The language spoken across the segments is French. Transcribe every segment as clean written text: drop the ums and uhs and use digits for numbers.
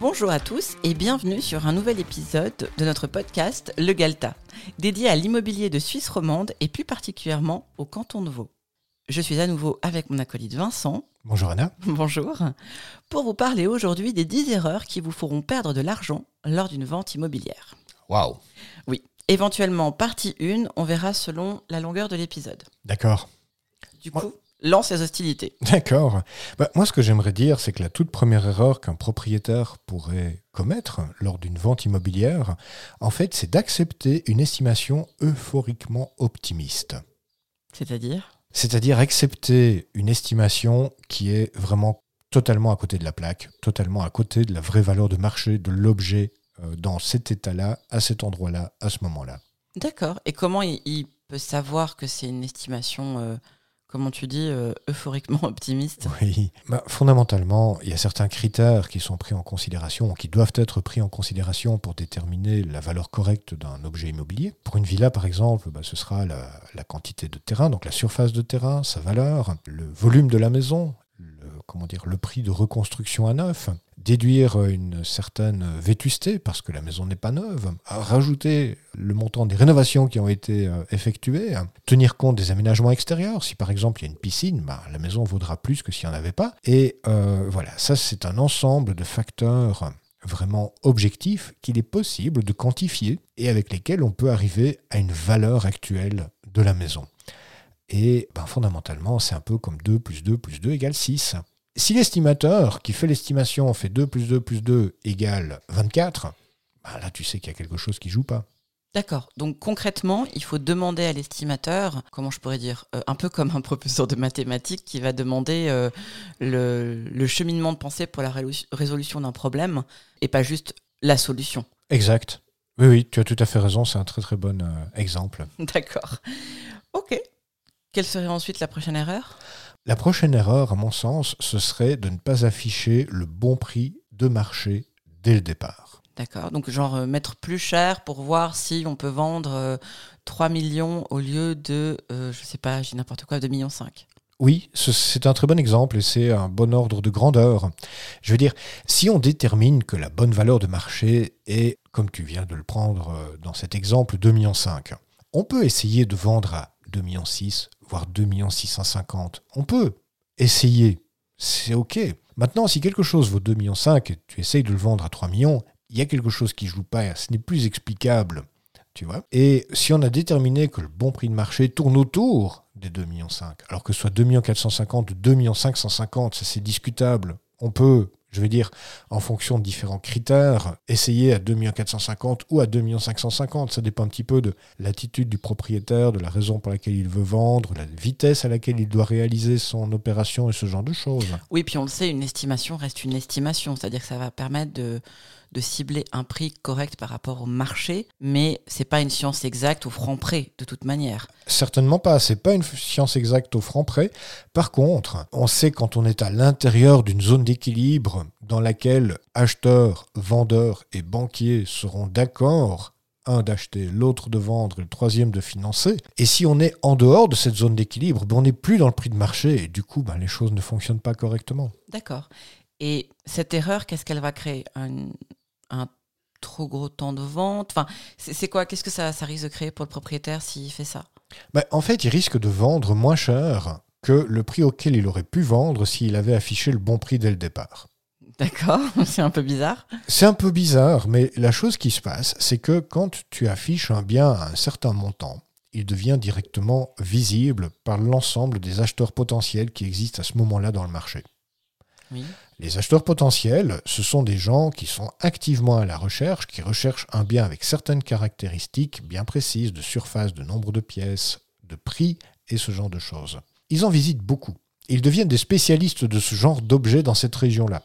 Bonjour à tous et bienvenue sur un nouvel épisode de notre podcast Le Galta, dédié à l'immobilier de Suisse romande et plus particulièrement au canton de Vaud. Je suis à nouveau avec mon acolyte Vincent. Bonjour Anna. Bonjour. Pour vous parler aujourd'hui des 10 erreurs qui vous feront perdre de l'argent lors d'une vente immobilière. Waouh. Oui, éventuellement partie 1, on verra selon la longueur de l'épisode. D'accord. Du coup, lance les hostilités. D'accord. Moi, ce que j'aimerais dire, c'est que la toute première erreur qu'un propriétaire pourrait commettre lors d'une vente immobilière, en fait, c'est d'accepter une estimation euphoriquement optimiste. C'est-à-dire accepter une estimation qui est vraiment totalement à côté de la plaque, totalement à côté de la vraie valeur de marché de l'objet dans cet état-là, à cet endroit-là, à ce moment-là. D'accord. Et comment il peut savoir que c'est une estimation comment tu dis, euphoriquement optimiste? Oui, fondamentalement, il y a certains critères qui sont pris en considération, qui doivent être pris en considération pour déterminer la valeur correcte d'un objet immobilier. Pour une villa, par exemple, ce sera la quantité de terrain, donc la surface de terrain, sa valeur, le volume de la maison, le prix de reconstruction à neuf, déduire une certaine vétusté parce que la maison n'est pas neuve, rajouter le montant des rénovations qui ont été effectuées, tenir compte des aménagements extérieurs. Si par exemple il y a une piscine, la maison vaudra plus que s'il n'y en avait pas. Et ça c'est un ensemble de facteurs vraiment objectifs qu'il est possible de quantifier et avec lesquels on peut arriver à une valeur actuelle de la maison. Et fondamentalement, c'est un peu comme 2 plus 2 plus 2 égale 6. Si l'estimateur qui fait l'estimation fait 2 plus 2 plus 2 égale 24, là tu sais qu'il y a quelque chose qui ne joue pas. D'accord, donc concrètement, il faut demander à l'estimateur, comment je pourrais dire, un peu comme un professeur de mathématiques qui va demander le cheminement de pensée pour la résolution d'un problème et pas juste la solution. Exact, oui, tu as tout à fait raison, c'est un très très bon exemple. D'accord, ok. Quelle serait ensuite la prochaine erreur ? La prochaine erreur, à mon sens, ce serait de ne pas afficher le bon prix de marché dès le départ. D'accord, donc mettre plus cher pour voir si on peut vendre 3 millions au lieu de, j'ai n'importe quoi, 2,5 millions. Oui, c'est un très bon exemple et c'est un bon ordre de grandeur. Je veux dire, si on détermine que la bonne valeur de marché est, comme tu viens de le prendre dans cet exemple, 2,5 millions, on peut essayer de vendre à 2,6 millions, voire 2 650 000. On peut essayer, c'est OK. Maintenant, si quelque chose vaut 2,5 millions et tu essayes de le vendre à 3 millions, il y a quelque chose qui ne joue pas, ce n'est plus explicable, tu vois. Et si on a déterminé que le bon prix de marché tourne autour des 2,5 millions, alors que ce soit 2 450 000 ou 2 550 000, ça c'est discutable. On peut, en fonction de différents critères, essayer à 2 450 000 ou à 2 550 000. Ça dépend un petit peu de l'attitude du propriétaire, de la raison pour laquelle il veut vendre, la vitesse à laquelle il doit réaliser son opération et ce genre de choses. Oui, puis on le sait, une estimation reste une estimation. C'est-à-dire que ça va permettre de cibler un prix correct par rapport au marché, mais ce n'est pas une science exacte au franc près, de toute manière. Certainement pas, ce n'est pas une science exacte au franc près. Par contre, on sait quand on est à l'intérieur d'une zone d'équilibre dans laquelle acheteurs, vendeurs et banquiers seront d'accord, un d'acheter, l'autre de vendre, le troisième de financer. Et si on est en dehors de cette zone d'équilibre, on n'est plus dans le prix de marché et du coup, les choses ne fonctionnent pas correctement. D'accord. Et cette erreur, qu'est-ce qu'elle va créer ? Un trop gros temps de vente, c'est quoi ? Qu'est-ce que ça risque de créer pour le propriétaire s'il fait ça ? En fait, il risque de vendre moins cher que le prix auquel il aurait pu vendre s'il avait affiché le bon prix dès le départ. D'accord, c'est un peu bizarre. C'est un peu bizarre, mais la chose qui se passe, c'est que quand tu affiches un bien à un certain montant, il devient directement visible par l'ensemble des acheteurs potentiels qui existent à ce moment-là dans le marché. Oui. Les acheteurs potentiels, ce sont des gens qui sont activement à la recherche, qui recherchent un bien avec certaines caractéristiques bien précises de surface, de nombre de pièces, de prix et ce genre de choses. Ils en visitent beaucoup. Ils deviennent des spécialistes de ce genre d'objets dans cette région-là.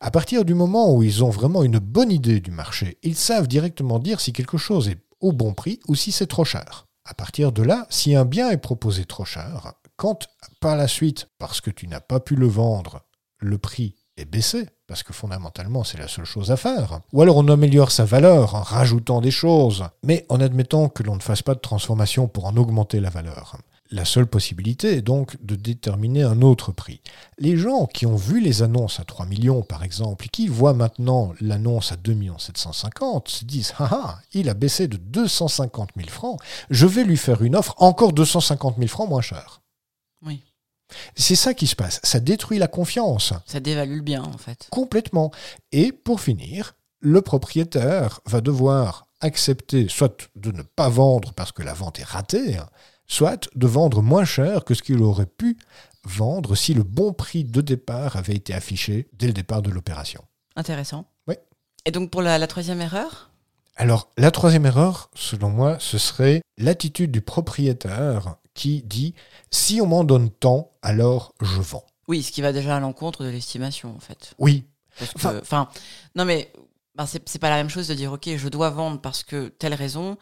À partir du moment où ils ont vraiment une bonne idée du marché, ils savent directement dire si quelque chose est au bon prix ou si c'est trop cher. À partir de là, si un bien est proposé trop cher, quand par la suite, parce que tu n'as pas pu le vendre, le prix est baissé, parce que fondamentalement, c'est la seule chose à faire. Ou alors on améliore sa valeur en rajoutant des choses, mais en admettant que l'on ne fasse pas de transformation pour en augmenter la valeur. la seule possibilité est donc de déterminer un autre prix. Les gens qui ont vu les annonces à 3 millions, par exemple, et qui voient maintenant l'annonce à 2 750 000, se disent « Ah, il a baissé de 250 000 francs, je vais lui faire une offre encore 250 000 francs moins chère. » Oui. C'est ça qui se passe. Ça détruit la confiance. Ça dévalue le bien, en fait. Complètement. Et pour finir, le propriétaire va devoir accepter soit de ne pas vendre parce que la vente est ratée, soit de vendre moins cher que ce qu'il aurait pu vendre si le bon prix de départ avait été affiché dès le départ de l'opération. Intéressant. Oui. Et donc pour la troisième erreur ? Alors, la troisième erreur, selon moi, ce serait l'attitude du propriétaire qui dit « si on m'en donne tant, alors je vends ». Oui, ce qui va déjà à l'encontre de l'estimation, en fait. Oui. Parce que, enfin, non mais... Ben c'est pas la même chose de dire « Ok, je dois vendre parce que telle raison.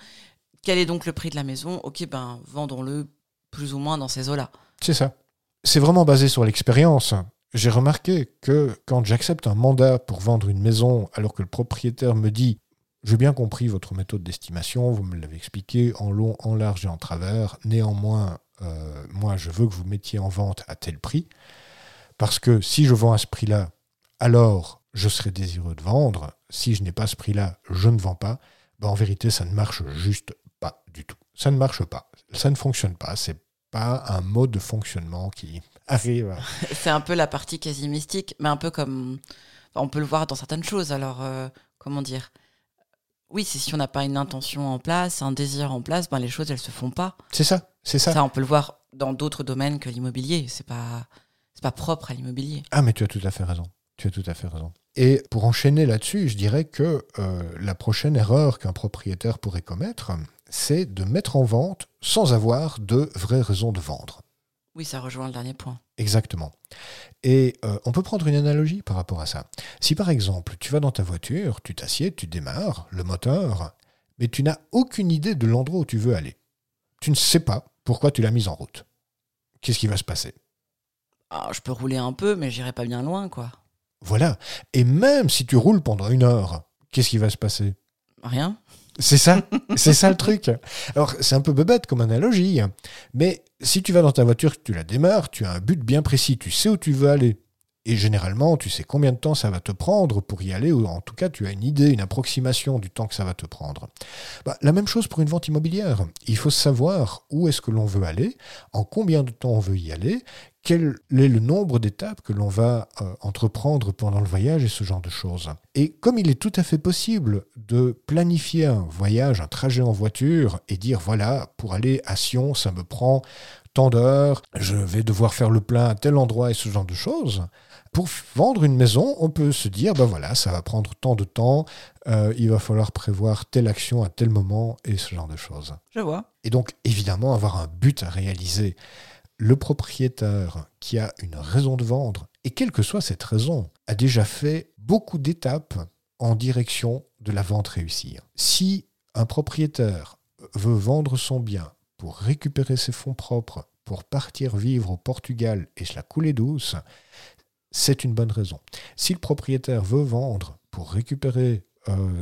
Quel est donc le prix de la maison ? Ok, ben vendons-le plus ou moins dans ces eaux-là. » C'est ça. C'est vraiment basé sur l'expérience. J'ai remarqué que quand j'accepte un mandat pour vendre une maison, alors que le propriétaire me dit « J'ai bien compris votre méthode d'estimation, vous me l'avez expliqué en long, en large et en travers. Néanmoins, moi, je veux que vous mettiez en vente à tel prix. Parce que si je vends à ce prix-là, alors... je serais désireux de vendre, si je n'ai pas ce prix-là, je ne vends pas. Ben en vérité, ça ne marche juste pas du tout. Ça ne marche pas, ça ne fonctionne pas, c'est pas un mode de fonctionnement qui arrive. C'est un peu la partie quasi mystique, mais un peu comme... on peut le voir dans certaines choses, alors comment dire ? Oui, c'est si on n'a pas une intention en place, un désir en place, ben les choses, elles ne se font pas. C'est ça, c'est ça. Ça, on peut le voir dans d'autres domaines que l'immobilier, c'est pas propre à l'immobilier. Ah, mais tu as tout à fait raison. Et pour enchaîner là-dessus, je dirais que la prochaine erreur qu'un propriétaire pourrait commettre, c'est de mettre en vente sans avoir de vraies raisons de vendre. Oui, ça rejoint le dernier point. Exactement. Et on peut prendre une analogie par rapport à ça. Si par exemple, tu vas dans ta voiture, tu t'assieds, tu démarres le moteur, mais tu n'as aucune idée de l'endroit où tu veux aller. Tu ne sais pas pourquoi tu l'as mise en route. Qu'est-ce qui va se passer ? Ah, je peux rouler un peu, mais j'irai pas bien loin, quoi. Voilà. Et même si tu roules pendant 1 heure, qu'est-ce qui va se passer ? Rien. C'est ça. C'est ça le truc. Alors, c'est un peu bébête comme analogie. Mais si tu vas dans ta voiture, tu la démarres, tu as un but bien précis, tu sais où tu veux aller. Et généralement, tu sais combien de temps ça va te prendre pour y aller, ou en tout cas, tu as une idée, une approximation du temps que ça va te prendre. Bah, la même chose pour une vente immobilière. Il faut savoir où est-ce que l'on veut aller, en combien de temps on veut y aller, quel est le nombre d'étapes que l'on va entreprendre pendant le voyage et ce genre de choses. Et comme il est tout à fait possible de planifier un voyage, un trajet en voiture et dire voilà, pour aller à Sion, ça me prend tant d'heures, je vais devoir faire le plein à tel endroit et ce genre de choses. Pour vendre une maison, on peut se dire ben voilà, ça va prendre tant de temps, il va falloir prévoir telle action à tel moment et ce genre de choses. Je vois. Et donc évidemment avoir un but à réaliser. Le propriétaire qui a une raison de vendre, et quelle que soit cette raison, a déjà fait beaucoup d'étapes en direction de la vente réussie. Si un propriétaire veut vendre son bien pour récupérer ses fonds propres, pour partir vivre au Portugal et se la couler douce, c'est une bonne raison. Si le propriétaire veut vendre pour récupérer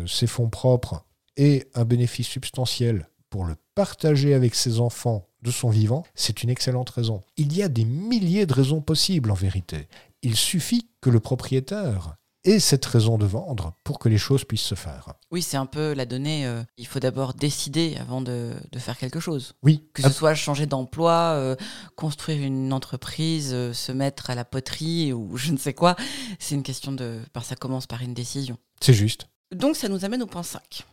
ses fonds propres et un bénéfice substantiel pour le partager avec ses enfants, de son vivant, c'est une excellente raison. Il y a des milliers de raisons possibles en vérité. Il suffit que le propriétaire ait cette raison de vendre pour que les choses puissent se faire. Oui, c'est un peu la donnée. Il faut d'abord décider avant de faire quelque chose. Oui. Que ce soit changer d'emploi, construire une entreprise, se mettre à la poterie ou je ne sais quoi. C'est une question de... Ça commence par une décision. C'est juste. Donc ça nous amène au point 5.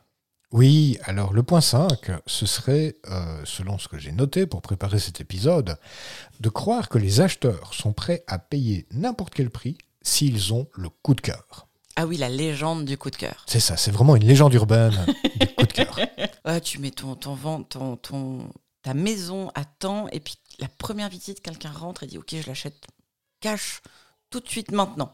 Oui, alors le point 5, ce serait, selon ce que j'ai noté pour préparer cet épisode, de croire que les acheteurs sont prêts à payer n'importe quel prix s'ils ont le coup de cœur. Ah oui, la légende du coup de cœur. C'est ça, c'est vraiment une légende urbaine du coup de cœur. Ouais, tu mets ta maison à temps, et puis la première visite, quelqu'un rentre et dit « Ok, je l'achète cash ». Tout de suite, maintenant.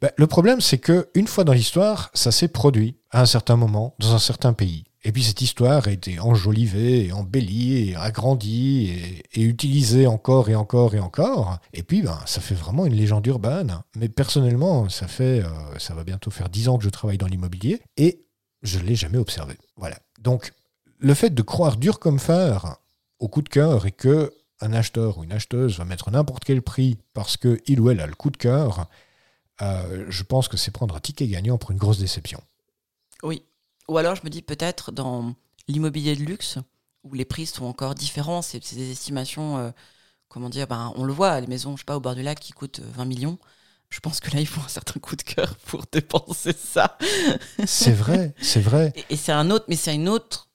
Ben, le problème, c'est qu'une fois dans l'histoire, ça s'est produit à un certain moment, dans un certain pays. Et puis cette histoire a été enjolivée, et embellie, et agrandie, et utilisée encore et encore et encore. Et puis, ça fait vraiment une légende urbaine. Mais personnellement, ça va bientôt faire 10 ans que je travaille dans l'immobilier, et je ne l'ai jamais observé. Voilà. Donc, le fait de croire dur comme fer au coup de cœur, et que un acheteur ou une acheteuse va mettre n'importe quel prix parce qu'il ou elle a le coup de cœur, je pense que c'est prendre un ticket gagnant pour une grosse déception. Oui. Ou alors, je me dis peut-être dans l'immobilier de luxe, où les prix sont encore différents, c'est des estimations, on le voit, les maisons, au bord du lac qui coûtent 20 millions. Je pense que là, il faut un certain coup de cœur pour dépenser ça. C'est vrai. Et c'est un autre, mais c'est une autre,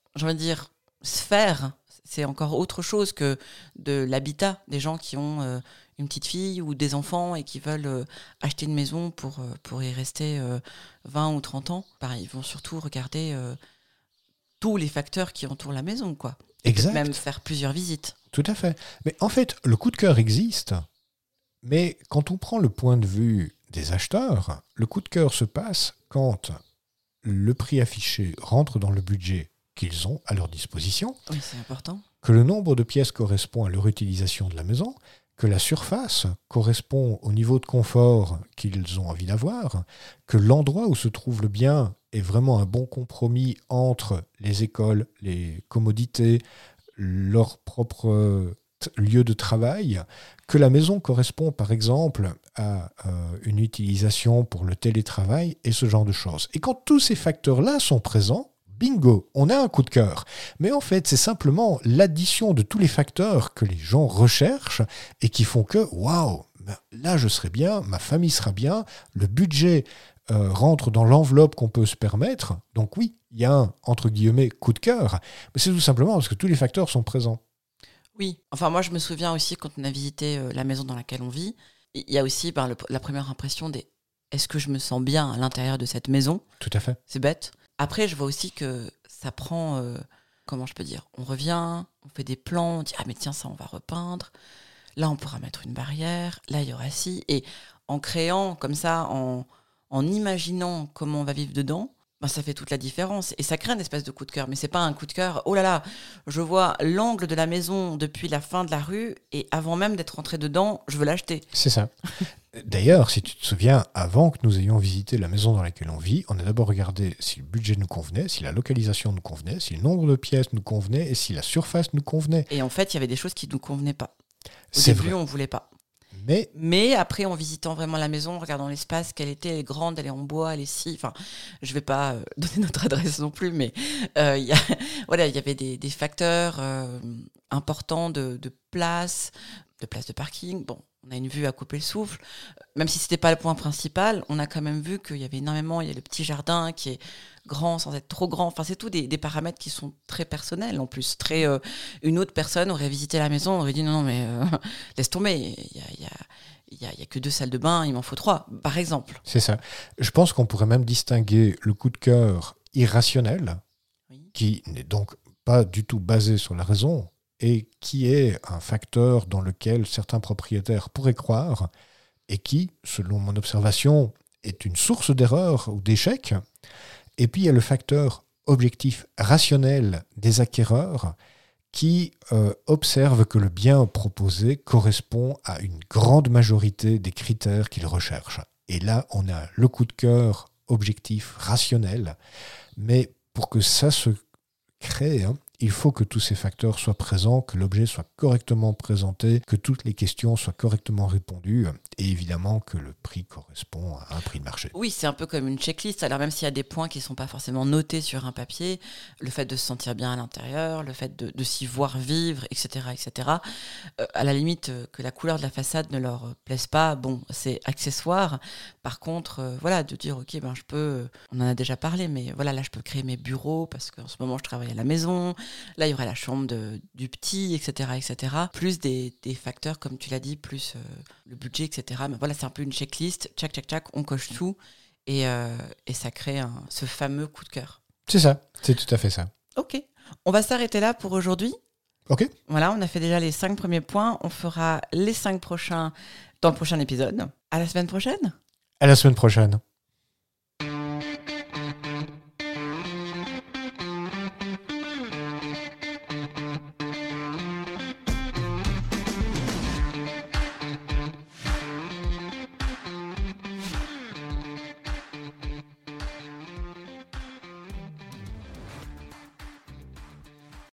sphère. C'est encore autre chose que de l'habitat, des gens qui ont une petite fille ou des enfants et qui veulent acheter une maison pour y rester 20 ou 30 ans. Ils vont surtout regarder tous les facteurs qui entourent la maison, quoi. Exact. Même faire plusieurs visites. Tout à fait. Mais en fait, le coup de cœur existe, mais quand on prend le point de vue des acheteurs, le coup de cœur se passe quand le prix affiché rentre dans le budget qu'ils ont à leur disposition. Oui, c'est important. Que le nombre de pièces correspond à leur utilisation de la maison, que la surface correspond au niveau de confort qu'ils ont envie d'avoir, que l'endroit où se trouve le bien est vraiment un bon compromis entre les écoles, les commodités, leur propre lieu de travail, que la maison correspond par exemple à une utilisation pour le télétravail et ce genre de choses. Et quand tous ces facteurs-là sont présents, bingo, on a un coup de cœur. Mais en fait, c'est simplement l'addition de tous les facteurs que les gens recherchent et qui font que, waouh, là je serai bien, ma famille sera bien, le budget rentre dans l'enveloppe qu'on peut se permettre. Donc oui, il y a un, entre guillemets, coup de cœur. Mais c'est tout simplement parce que tous les facteurs sont présents. Oui. Enfin, moi, je me souviens aussi, quand on a visité la maison dans laquelle on vit, il y a aussi la première impression des « est-ce que je me sens bien à l'intérieur de cette maison ?» Tout à fait. C'est bête. Après, je vois aussi que ça prend... on revient, on fait des plans, on dit « ah mais tiens, ça, on va repeindre. Là, on pourra mettre une barrière. Là, il y aura ci. » Et en créant comme ça, en imaginant comment on va vivre dedans, ça fait toute la différence. Et ça crée un espèce de coup de cœur. Mais c'est pas un coup de cœur. Oh là là, je vois l'angle de la maison depuis la fin de la rue et avant même d'être rentré dedans, je veux l'acheter. C'est ça. D'ailleurs, si tu te souviens, avant que nous ayons visité la maison dans laquelle on vit, on a d'abord regardé si le budget nous convenait, si la localisation nous convenait, si le nombre de pièces nous convenait et si la surface nous convenait. Et en fait, il y avait des choses qui nous convenaient pas. Au début, on voulait pas. Mais après, en visitant vraiment la maison, en regardant l'espace, qu'elle était, elle est grande, elle est en bois, elle est si... Enfin, je ne vais pas donner notre adresse non plus, mais il y avait des facteurs importants de place de parking. Bon, on a une vue à couper le souffle. Même si ce n'était pas le point principal, on a quand même vu qu'il y avait énormément... Il y a le petit jardin qui est grand sans être trop grand. Enfin, c'est tout des paramètres qui sont très personnels en plus. Une autre personne aurait visité la maison, aurait dit non mais laisse tomber, il y a que 2 salles de bain, il m'en faut 3, par exemple. C'est ça. Je pense qu'on pourrait même distinguer le coup de cœur irrationnel, oui, qui n'est donc pas du tout basé sur la raison, et qui est un facteur dans lequel certains propriétaires pourraient croire, et qui, selon mon observation, est une source d'erreur ou d'échec. Et puis, il y a le facteur objectif rationnel des acquéreurs qui observe que le bien proposé correspond à une grande majorité des critères qu'ils recherchent. Et là, on a le coup de cœur objectif rationnel. Mais pour que ça se crée, il faut que tous ces facteurs soient présents, que l'objet soit correctement présenté, que toutes les questions soient correctement répondues et évidemment que le prix correspond à un prix de marché. Oui, c'est un peu comme une checklist. Alors même s'il y a des points qui ne sont pas forcément notés sur un papier, le fait de se sentir bien à l'intérieur, le fait de s'y voir vivre, etc. À la limite, que la couleur de la façade ne leur plaise pas, c'est accessoire. Par contre, de dire, ok, je peux... On en a déjà parlé, mais là, je peux créer mes bureaux parce qu'en ce moment, je travaille à la maison. Là, il y aurait la chambre du petit, etc. Plus des facteurs, comme tu l'as dit, plus le budget, etc. Mais c'est un peu une checklist. Tchac, on coche tout. Et ça crée ce fameux coup de cœur. C'est ça. C'est tout à fait ça. OK. On va s'arrêter là pour aujourd'hui. OK. Voilà, on a fait déjà les 5 premiers points. On fera les 5 prochains dans le prochain épisode. À la semaine prochaine.